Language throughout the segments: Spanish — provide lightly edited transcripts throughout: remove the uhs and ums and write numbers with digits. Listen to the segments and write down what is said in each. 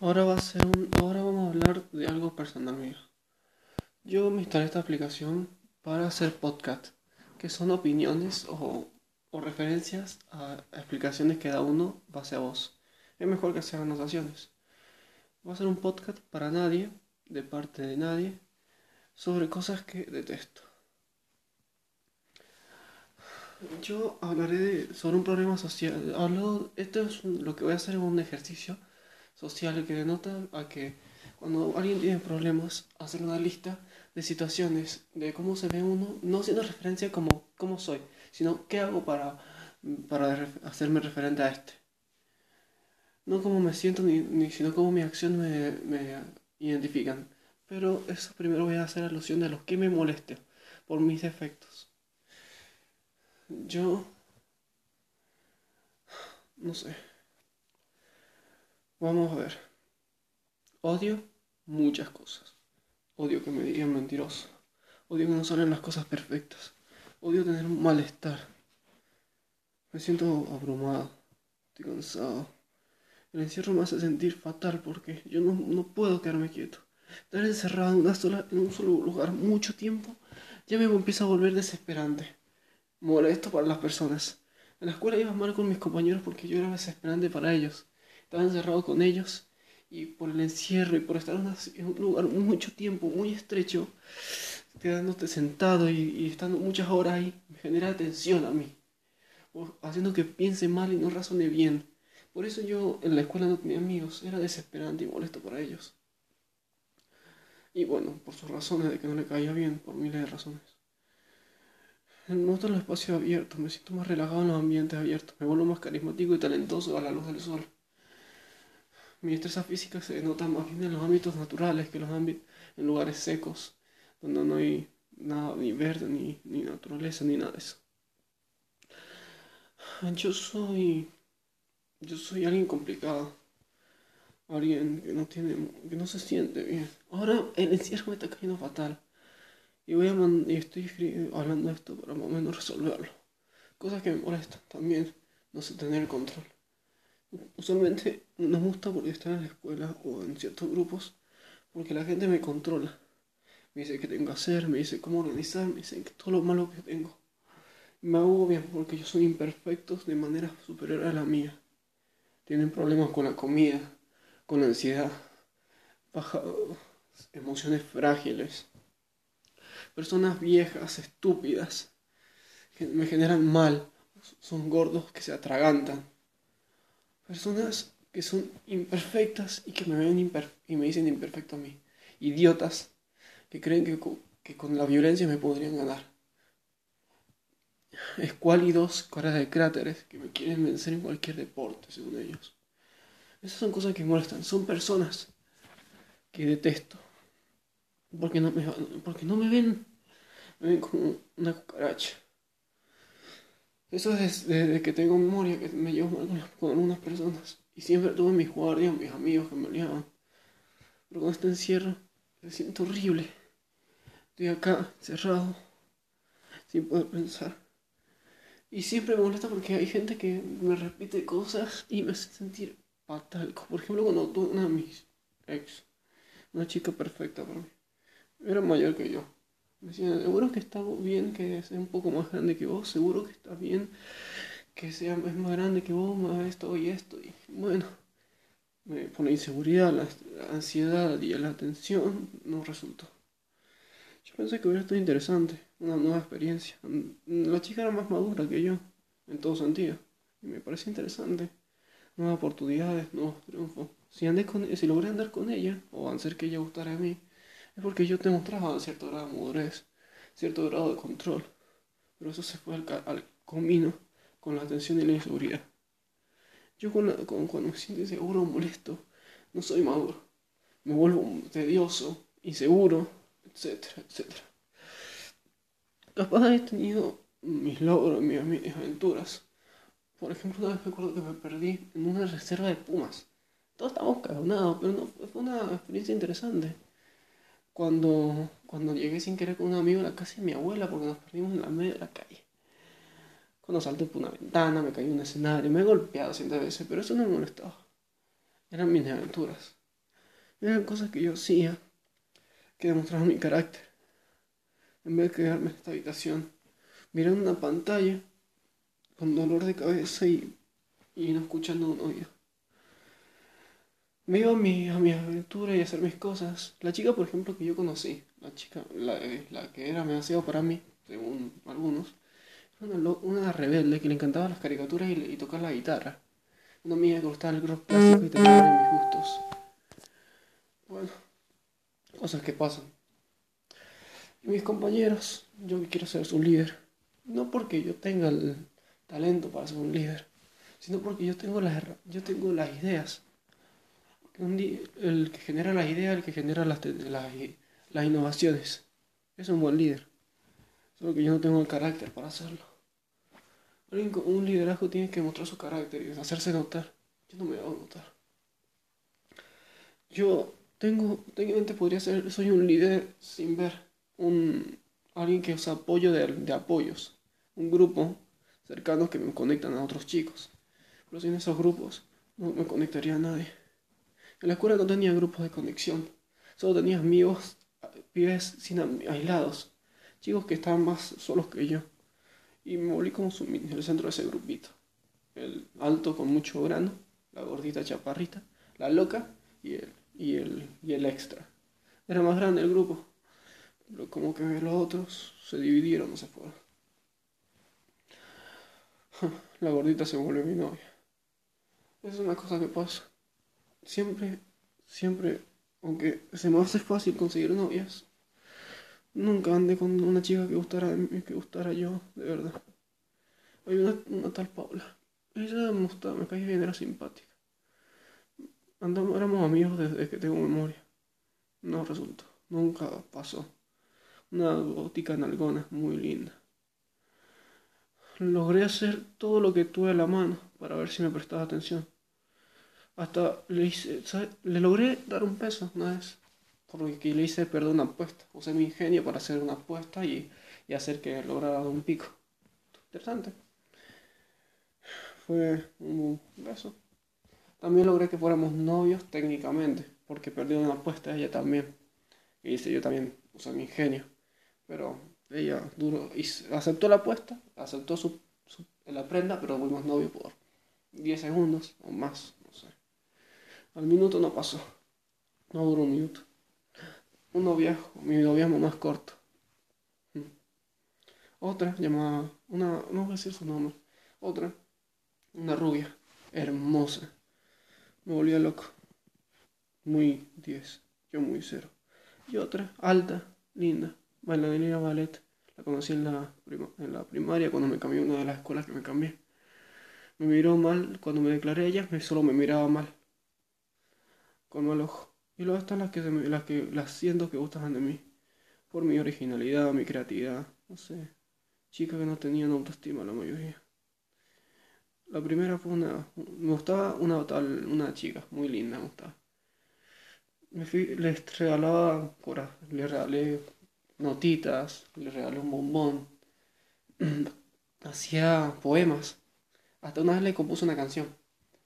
Ahora vamos a hablar de algo personal mío. Yo me instalé esta aplicación para hacer podcast, que son opiniones o referencias a explicaciones que da uno base a voz. Es mejor que sean anotaciones. Voy a hacer un podcast para nadie, de parte de nadie, sobre cosas que detesto. Yo hablaré sobre un problema social. Esto es lo que voy a hacer en un ejercicio social que denota a que cuando alguien tiene problemas, hacer una lista de situaciones, de cómo se ve uno, no siendo referencia como cómo soy, sino qué hago para hacerme referente a este. No cómo me siento, ni sino cómo mis acciones me identifican. Pero eso primero voy a hacer alusión de los que me molestan por mis defectos. Yo no sé. Vamos a ver. Odio muchas cosas. Odio que me digan mentiroso. Odio que no salen las cosas perfectas. Odio tener un malestar. Me siento abrumado. Estoy cansado. El encierro me hace sentir fatal porque yo no puedo quedarme quieto. Estar encerrado en un solo lugar mucho tiempo ya me empieza a volver desesperante. Molesto para las personas. En la escuela iba mal con mis compañeros porque yo era desesperante para ellos. Estaba encerrado con ellos y por el encierro y por estar en un lugar mucho tiempo, muy estrecho, quedándote sentado y estando muchas horas ahí, me genera tensión a mí, haciendo que piense mal y no razone bien. Por eso yo en la escuela no tenía amigos, era desesperante y molesto para ellos. Y bueno, por sus razones de que no le caía bien, por miles de razones. Me gustan los espacios abiertos, me siento más relajado en los ambientes abiertos, me vuelvo más carismático y talentoso a la luz del sol. Mi destreza física se denota más bien en los ámbitos naturales que en lugares secos, donde no hay nada, ni verde, ni naturaleza, ni nada de eso. Yo soy alguien complicado, alguien que no se siente bien. Ahora el encierro me está cayendo fatal y estoy hablando de esto para más o menos resolverlo. Cosas que me molestan también, no sé tener el control. Usualmente no me gusta porque estar en la escuela o en ciertos grupos, porque la gente me controla. Me dice qué tengo que hacer, me dice cómo organizar, me dice todo lo malo que tengo. Me agobian porque ellos son imperfectos de manera superior a la mía. Tienen problemas con la comida, con la ansiedad, emociones frágiles. Personas viejas, estúpidas, que me generan mal. Son gordos que se atragantan. Personas que son imperfectas y que me ven y me dicen imperfecto a mí. Idiotas que creen que con la violencia me podrían ganar. Escuálidos, caras de cráteres que me quieren vencer en cualquier deporte, según ellos. Esas son cosas que me molestan. Son personas que detesto porque no me ven. Me ven como una cucaracha. Eso es desde que tengo memoria, que me llevo mal con algunas personas. Y siempre tuve mis guardias, mis amigos que me odiaban. Pero con este encierro me siento horrible. Estoy acá, encerrado, sin poder pensar. Y siempre me molesta porque hay gente que me repite cosas y me hace sentir fatal. Por ejemplo, cuando tuve una de mis ex, una chica perfecta para mí, era mayor que yo. Me decían, seguro que está bien que sea un poco más grande que vos, seguro que está bien que sea más grande que vos, más esto y esto. Y bueno, me pone inseguridad, la ansiedad y la tensión no resultó. Yo pensé que hubiera estado interesante, una nueva experiencia. La chica era más madura que yo, en todo sentido. Y me pareció interesante. Nuevas oportunidades, nuevos triunfos. Si logré andar con ella, o hacer que ella gustara a mí, es porque yo te mostraba cierto grado de madurez, cierto grado de control. Pero eso se fue al comino con la tensión y la inseguridad. Yo cuando me siento inseguro o molesto, no soy maduro. Me vuelvo tedioso, inseguro, etcétera, etcétera. Capaz he tenido mis logros, mis aventuras. Por ejemplo, una vez me acuerdo que me perdí en una reserva de pumas. Todos estábamos cagados, pero no, fue una experiencia interesante. Cuando llegué sin querer con un amigo a la casa de mi abuela porque nos perdimos en la media de la calle. Cuando salté por una ventana, me caí en un escenario, me he golpeado 100 veces, pero eso no me molestaba. Eran mis aventuras. Eran cosas que yo hacía, que demostraban mi carácter. En vez de quedarme en esta habitación, mirando una pantalla, con dolor de cabeza y no escuchando a un oído. Me iba a mi aventura y a hacer mis cosas. La chica, por ejemplo, que yo conocí, la chica, la que era demasiado para mí, según algunos, era una rebelde que le encantaban las caricaturas y tocar la guitarra. Una amiga que gustaba el rock clásico y también mis gustos. Bueno, cosas que pasan. Y mis compañeros, yo quiero ser su líder. No porque yo tenga el talento para ser un líder, sino porque yo tengo las ideas. El que genera las ideas, el que genera las innovaciones, es un buen líder. Solo que yo no tengo el carácter para hacerlo. Un liderazgo tiene que mostrar su carácter y hacerse notar. Yo no me hago notar. Yo técnicamente soy un líder sin ver alguien que usa apoyo de apoyos. Un grupo cercano que me conectan a otros chicos. Pero sin esos grupos no me conectaría a nadie. En la escuela no tenía grupos de conexión, solo tenía amigos, pibes aislados, chicos que estaban más solos que yo. Y me volví como el centro de ese grupito. El alto con mucho grano, la gordita chaparrita, la loca y el extra. Era más grande el grupo, pero como que los otros se dividieron, no se fueron. La gordita se volvió mi novia. Esa es una cosa que pasa. Siempre, aunque se me hace fácil conseguir novias, nunca andé con una chica que gustara de mí, que gustara yo, de verdad. Hay una tal Paula. Ella me gustaba, me caía bien, era simpática. Éramos amigos desde que tengo memoria. No resultó, nunca pasó. Una gótica nalgona, muy linda. Logré hacer todo lo que tuve a la mano para ver si me prestaba atención. Hasta le logré dar un peso una vez, porque le hice perder una apuesta. Usé mi ingenio para hacer una apuesta y hacer que lograra dar un pico. Interesante. Fue un beso. También logré que fuéramos novios técnicamente, porque perdí una apuesta ella también. Y hice yo también, usé mi ingenio. Pero ella aceptó la apuesta, aceptó la prenda, pero fuimos novios por 10 segundos o más. Al minuto no pasó, no duró un minuto. Mi noviazgo más corto. Otra llamada, no voy a decir su nombre, otra, una rubia, hermosa. Me volvía loco, muy 10, yo muy 0. Y otra, alta, linda, bailarina ballet. La conocí en la primaria cuando me cambié, una de las escuelas que me cambié. Me miró mal, cuando me declaré a ella, solo me miraba mal. Con mal ojo. Y luego están las siento que gustan de mí. Por mi originalidad, mi creatividad. No sé. Chicas que no tenían autoestima la mayoría. La primera fue me gustaba una chica. Muy linda me gustaba. Les regalaba corazón. Les regalé notitas. Les regalé un bombón. Hacía poemas. Hasta una vez le compuse una canción.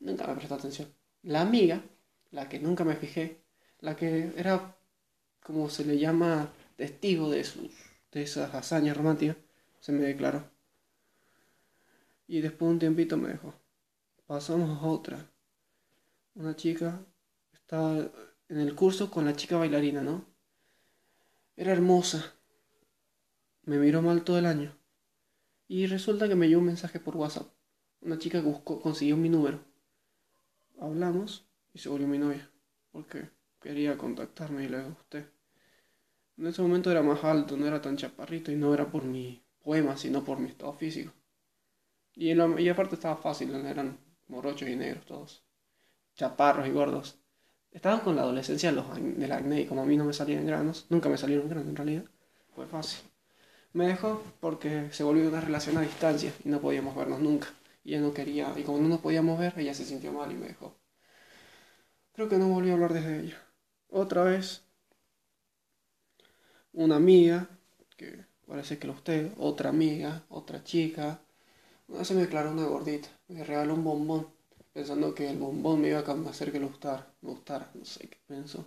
Nunca me prestó atención. La amiga, la que nunca me fijé, la que era, como se le llama, testigo de esas hazañas románticas, se me declaró. Y después de un tiempito me dejó. Pasamos a otra. Una chica estaba en el curso con la chica bailarina, ¿no? Era hermosa. Me miró mal todo el año. Y resulta que me llegó un mensaje por WhatsApp. Una chica que consiguió mi número. Hablamos. Y se volvió mi novia, porque quería contactarme y le gusté. En ese momento era más alto, no era tan chaparrito y no era por mi poema, sino por mi estado físico. Y aparte estaba fácil, eran morochos y negros todos, chaparros y gordos. Estaban con la adolescencia del acné y como a mí no me salían granos, nunca me salieron granos en realidad, fue fácil. Me dejó porque se volvió una relación a distancia y no podíamos vernos nunca. Y ella no quería, y como no nos podíamos ver, ella se sintió mal y me dejó. Creo que no volví a hablar desde ella. Otra vez, una amiga, que parece que lo usted, otra amiga, otra chica. Una vez se me declaró una gordita, me regaló un bombón, pensando que el bombón me iba a hacer que lo gustara, no sé qué pensó.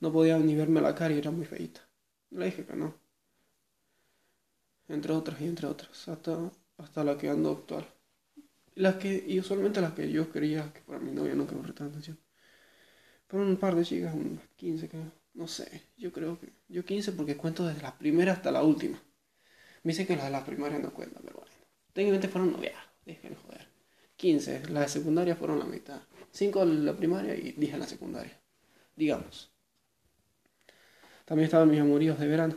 No podía ni verme la cara y era muy feíta. Le dije que no. Entre otras y entre otras. Hasta la que ando actual. Y usualmente las que yo quería, que para mi novia no quiero prestar atención. Pero un par de chicas, unas 15 que... No sé, yo creo que... Yo 15 porque cuento desde la primera hasta la última. Me dicen que las de la primaria no cuentan, pero bueno. Técnicamente fueron novias, déjenme joder. 15, las de secundaria fueron la mitad. 5 en la primaria y 10 en la secundaria. Digamos. También estaban mis amoríos de verano.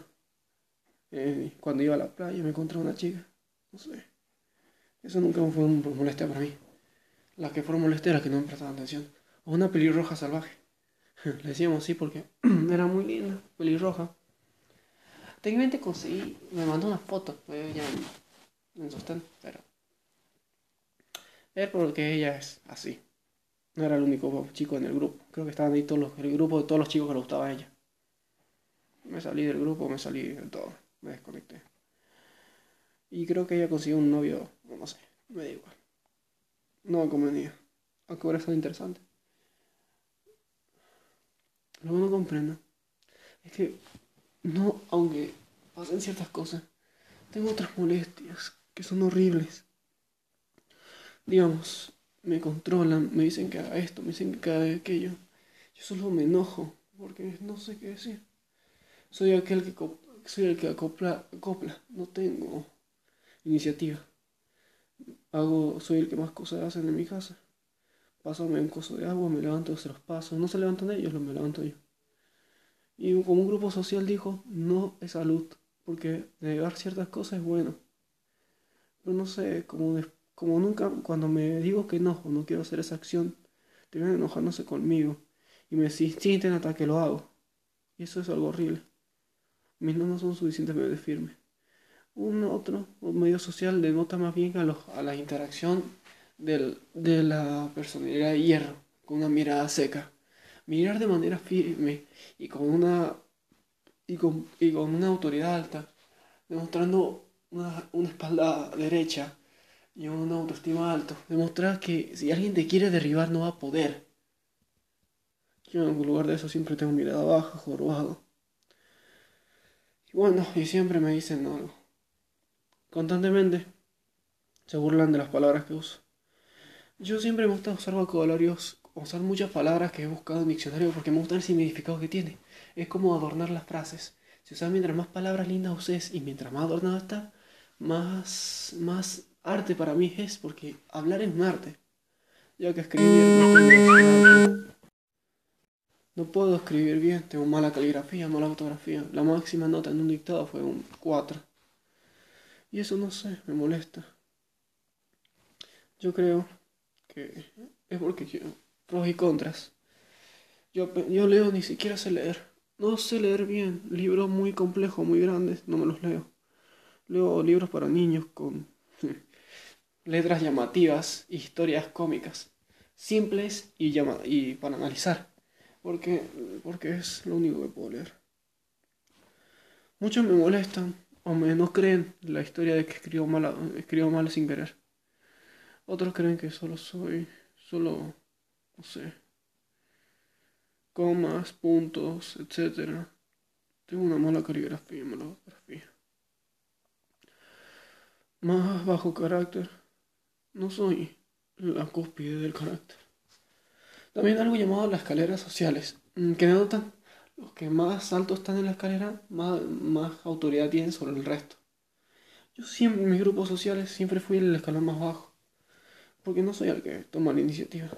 Cuando iba a la playa me encontré una chica. No sé. Eso nunca fue molestia para mí. Las que fueron molestias eran las que no me prestaban atención. O una pelirroja salvaje. Le decíamos así porque era muy linda, pelirroja. Técnicamente conseguí, me mandó unas fotos, ella en sostén, pero... Es porque ella es así. No era el único chico en el grupo. Creo que estaban ahí el grupo de todos los chicos que le gustaba a ella. Me salí del grupo, me salí de todo. Me desconecté. Y creo que ella consiguió un novio, no sé, me da igual. No me convenía. Aunque hubiera sido interesante. Lo que no comprendo es que, no, aunque pasen ciertas cosas, tengo otras molestias que son horribles. Digamos, me controlan, me dicen que haga esto, me dicen que haga aquello. Yo solo me enojo porque no sé qué decir. Soy el que acopla, no tengo iniciativa. Soy el que más cosas hacen en mi casa. Pásame un coso de agua, me levanto, se los paso. No se levantan ellos, me levanto yo. Y como un grupo social dijo, no es salud, porque negar ciertas cosas es bueno. Pero no sé, como nunca, cuando me digo que no, o no quiero hacer esa acción, terminan enojándose conmigo. Y me insisten hasta que lo hago. Y eso es algo horrible. Mis no son suficientemente firmes. Un medio social denota más bien a la interacción de la personalidad de hierro, con una mirada seca. Mirar de manera firme y con una autoridad alta, demostrando una espalda derecha y una autoestima alta. Demostrar que si alguien te quiere derribar no va a poder. Yo en lugar de eso siempre tengo mirada baja, jorobado. Y bueno, y siempre me dicen algo. Constantemente se burlan de las palabras que uso. Yo siempre me gusta usar vocabularios, usar muchas palabras que he buscado en diccionario porque me gusta el significado que tiene. Es como adornar las frases. Si usas mientras más palabras lindas uses y mientras más adornado está, más arte para mí es, porque hablar es un arte. Ya que escribir no puedo escribir bien, tengo mala caligrafía, mala ortografía. La máxima nota en un dictado fue un 4. Y eso no sé, me molesta. Yo creo que es porque yo, pros y contras. Yo leo, ni siquiera sé leer. No sé leer bien, libros muy complejos, muy grandes, no me los leo. Leo libros para niños con letras llamativas, historias cómicas, simples y para analizar. Porque es lo único que puedo leer. Muchos me molestan. Hombre, no creen la historia de que escribo mal sin querer. Otros creen que solo, no sé, comas, puntos, etc. Tengo una mala caligrafía, mala ortografía. Más bajo carácter. No soy la cúspide del carácter. También algo llamado las escaleras sociales, que denotan los que más altos están en la escalera, más autoridad tienen sobre el resto. Yo siempre, en mis grupos sociales, siempre fui el escalón más bajo, porque no soy el que toma la iniciativa.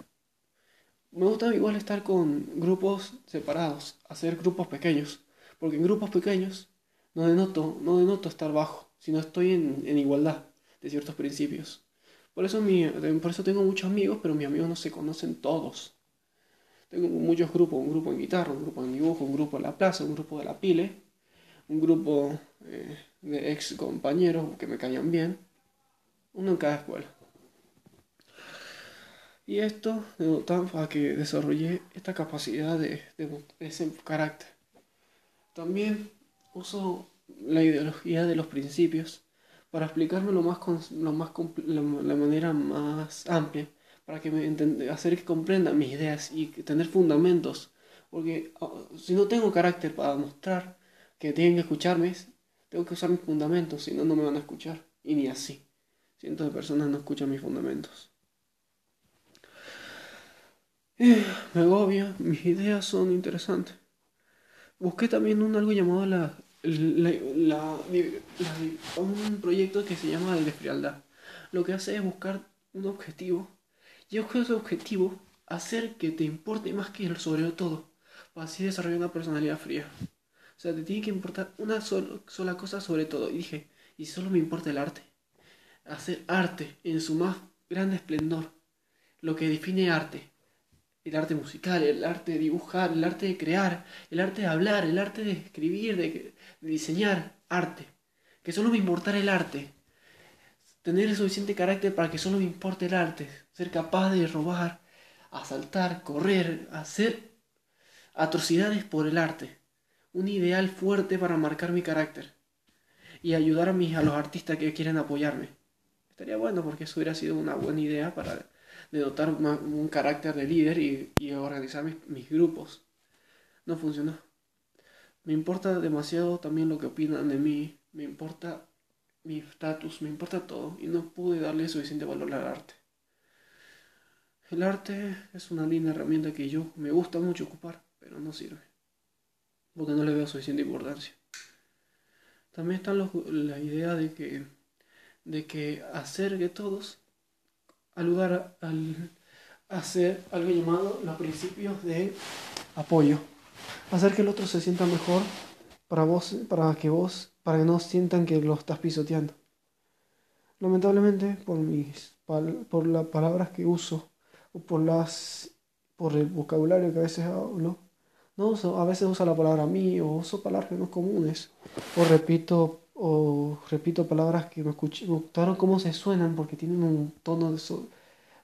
Me gusta igual estar con grupos separados, hacer grupos pequeños, porque en grupos pequeños no denoto estar bajo, sino estoy en igualdad de ciertos principios. Por eso tengo muchos amigos, pero mis amigos no se conocen todos. Tengo muchos grupos, un grupo en guitarra, un grupo en dibujo, un grupo en la plaza, un grupo de la pile, un grupo de ex compañeros que me caían bien, uno en cada escuela. Y esto denota a que desarrollé esta capacidad de ese carácter. También uso la ideología de los principios para explicarme la manera más amplia, para hacer que comprendan mis ideas y tener fundamentos Porque si no tengo carácter para demostrar que tienen que escucharme, tengo que usar mis fundamentos, si no, no me van a escuchar. Y ni así. Cientos de personas no escuchan mis fundamentos. Me agobia, mis ideas son interesantes. Busqué también algo llamado un proyecto que se llama el de frialdad. Lo que hace es buscar un objetivo y ese objetivo hacer que te importe más que el sobre todo, para así desarrollar una personalidad fría. O sea, te tiene que importar una sola cosa sobre todo. Y dije, y solo me importa el arte. Hacer arte en su más grande esplendor. Lo que define arte. El arte musical, el arte de dibujar, el arte de crear, el arte de hablar, el arte de escribir, de diseñar, arte. Que solo me importara el arte. Tener el suficiente carácter para que solo me importe el arte. Ser capaz de robar, asaltar, correr, hacer atrocidades por el arte. Un ideal fuerte para marcar mi carácter. Y ayudar a los artistas que quieren apoyarme. Estaría bueno porque eso hubiera sido una buena idea para... de dotar un carácter de líder y organizar mis grupos. No funcionó. Me importa demasiado también lo que opinan de mí. Me importa mi estatus, me importa todo. Y no pude darle suficiente valor al arte. El arte es una linda herramienta que yo me gusta mucho ocupar, pero no sirve. Porque no le veo suficiente importancia. También está la idea de que hacer que todos... ayudar al hacer algo llamado los principios de apoyo. Hacer que el otro se sienta mejor para que no sientan que lo estás pisoteando. Lamentablemente, por las palabras que uso, o por el vocabulario que a veces hablo, a veces uso la palabra mí, o uso palabras que no comunes, o repito palabras que me gustaron cómo se suenan porque tienen un tono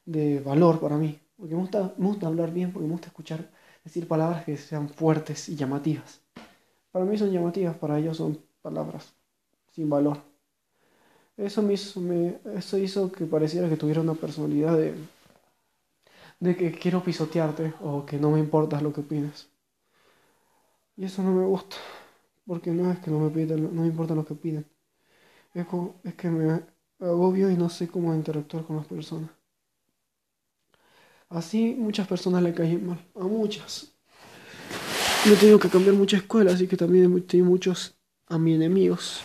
de valor para mí. Porque me gusta hablar bien, porque me gusta escuchar decir palabras que sean fuertes y llamativas. Para mí son llamativas, para ellos son palabras sin valor. Eso hizo que pareciera que tuviera una personalidad de que quiero pisotearte o que no me importa lo que opinas. Y eso no me gusta. Porque no es que no me importa lo que piden. Es que me agobio y no sé cómo interactuar con las personas. Así muchas personas le caen mal. A muchas. Yo he tenido que cambiar mucha escuela, así que también he tenido muchos a mis enemigos.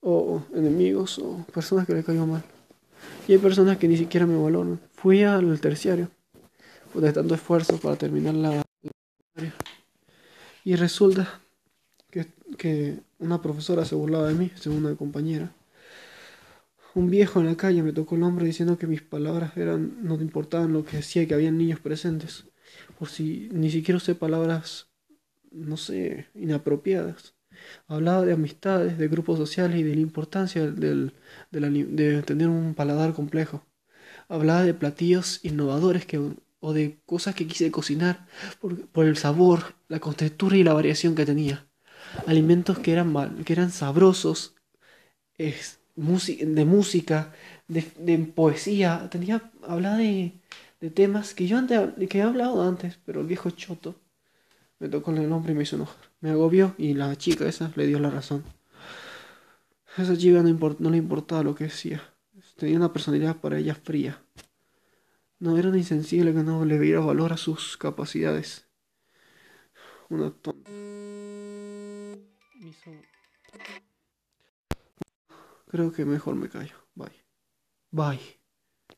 O personas que le cayó mal. Y hay personas que ni siquiera me valoran. Fui al terciario. De tanto esfuerzo para terminar la y resulta... que una profesora se burlaba de mí, según una compañera. Un viejo en la calle me tocó el hombro diciendo que mis palabras no te importaban lo que decía y que había niños presentes. Por si ni siquiera usé palabras, no sé, inapropiadas. Hablaba de amistades, de grupos sociales y de la importancia de tener un paladar complejo. Hablaba de platillos innovadores o de cosas que quise cocinar por el sabor, la contextura y la variación que tenía. Alimentos que eran sabrosos, de música, de poesía. Hablaba de temas que he hablado antes, pero el viejo choto me tocó el hombro y me hizo enojar. Me agobió y la chica esa le dio la razón. A esa chica no le importaba lo que decía. Tenía una personalidad para ella fría. No era insensible, que no le diera valor a sus capacidades. Una tonta. Creo que mejor me callo. Bye.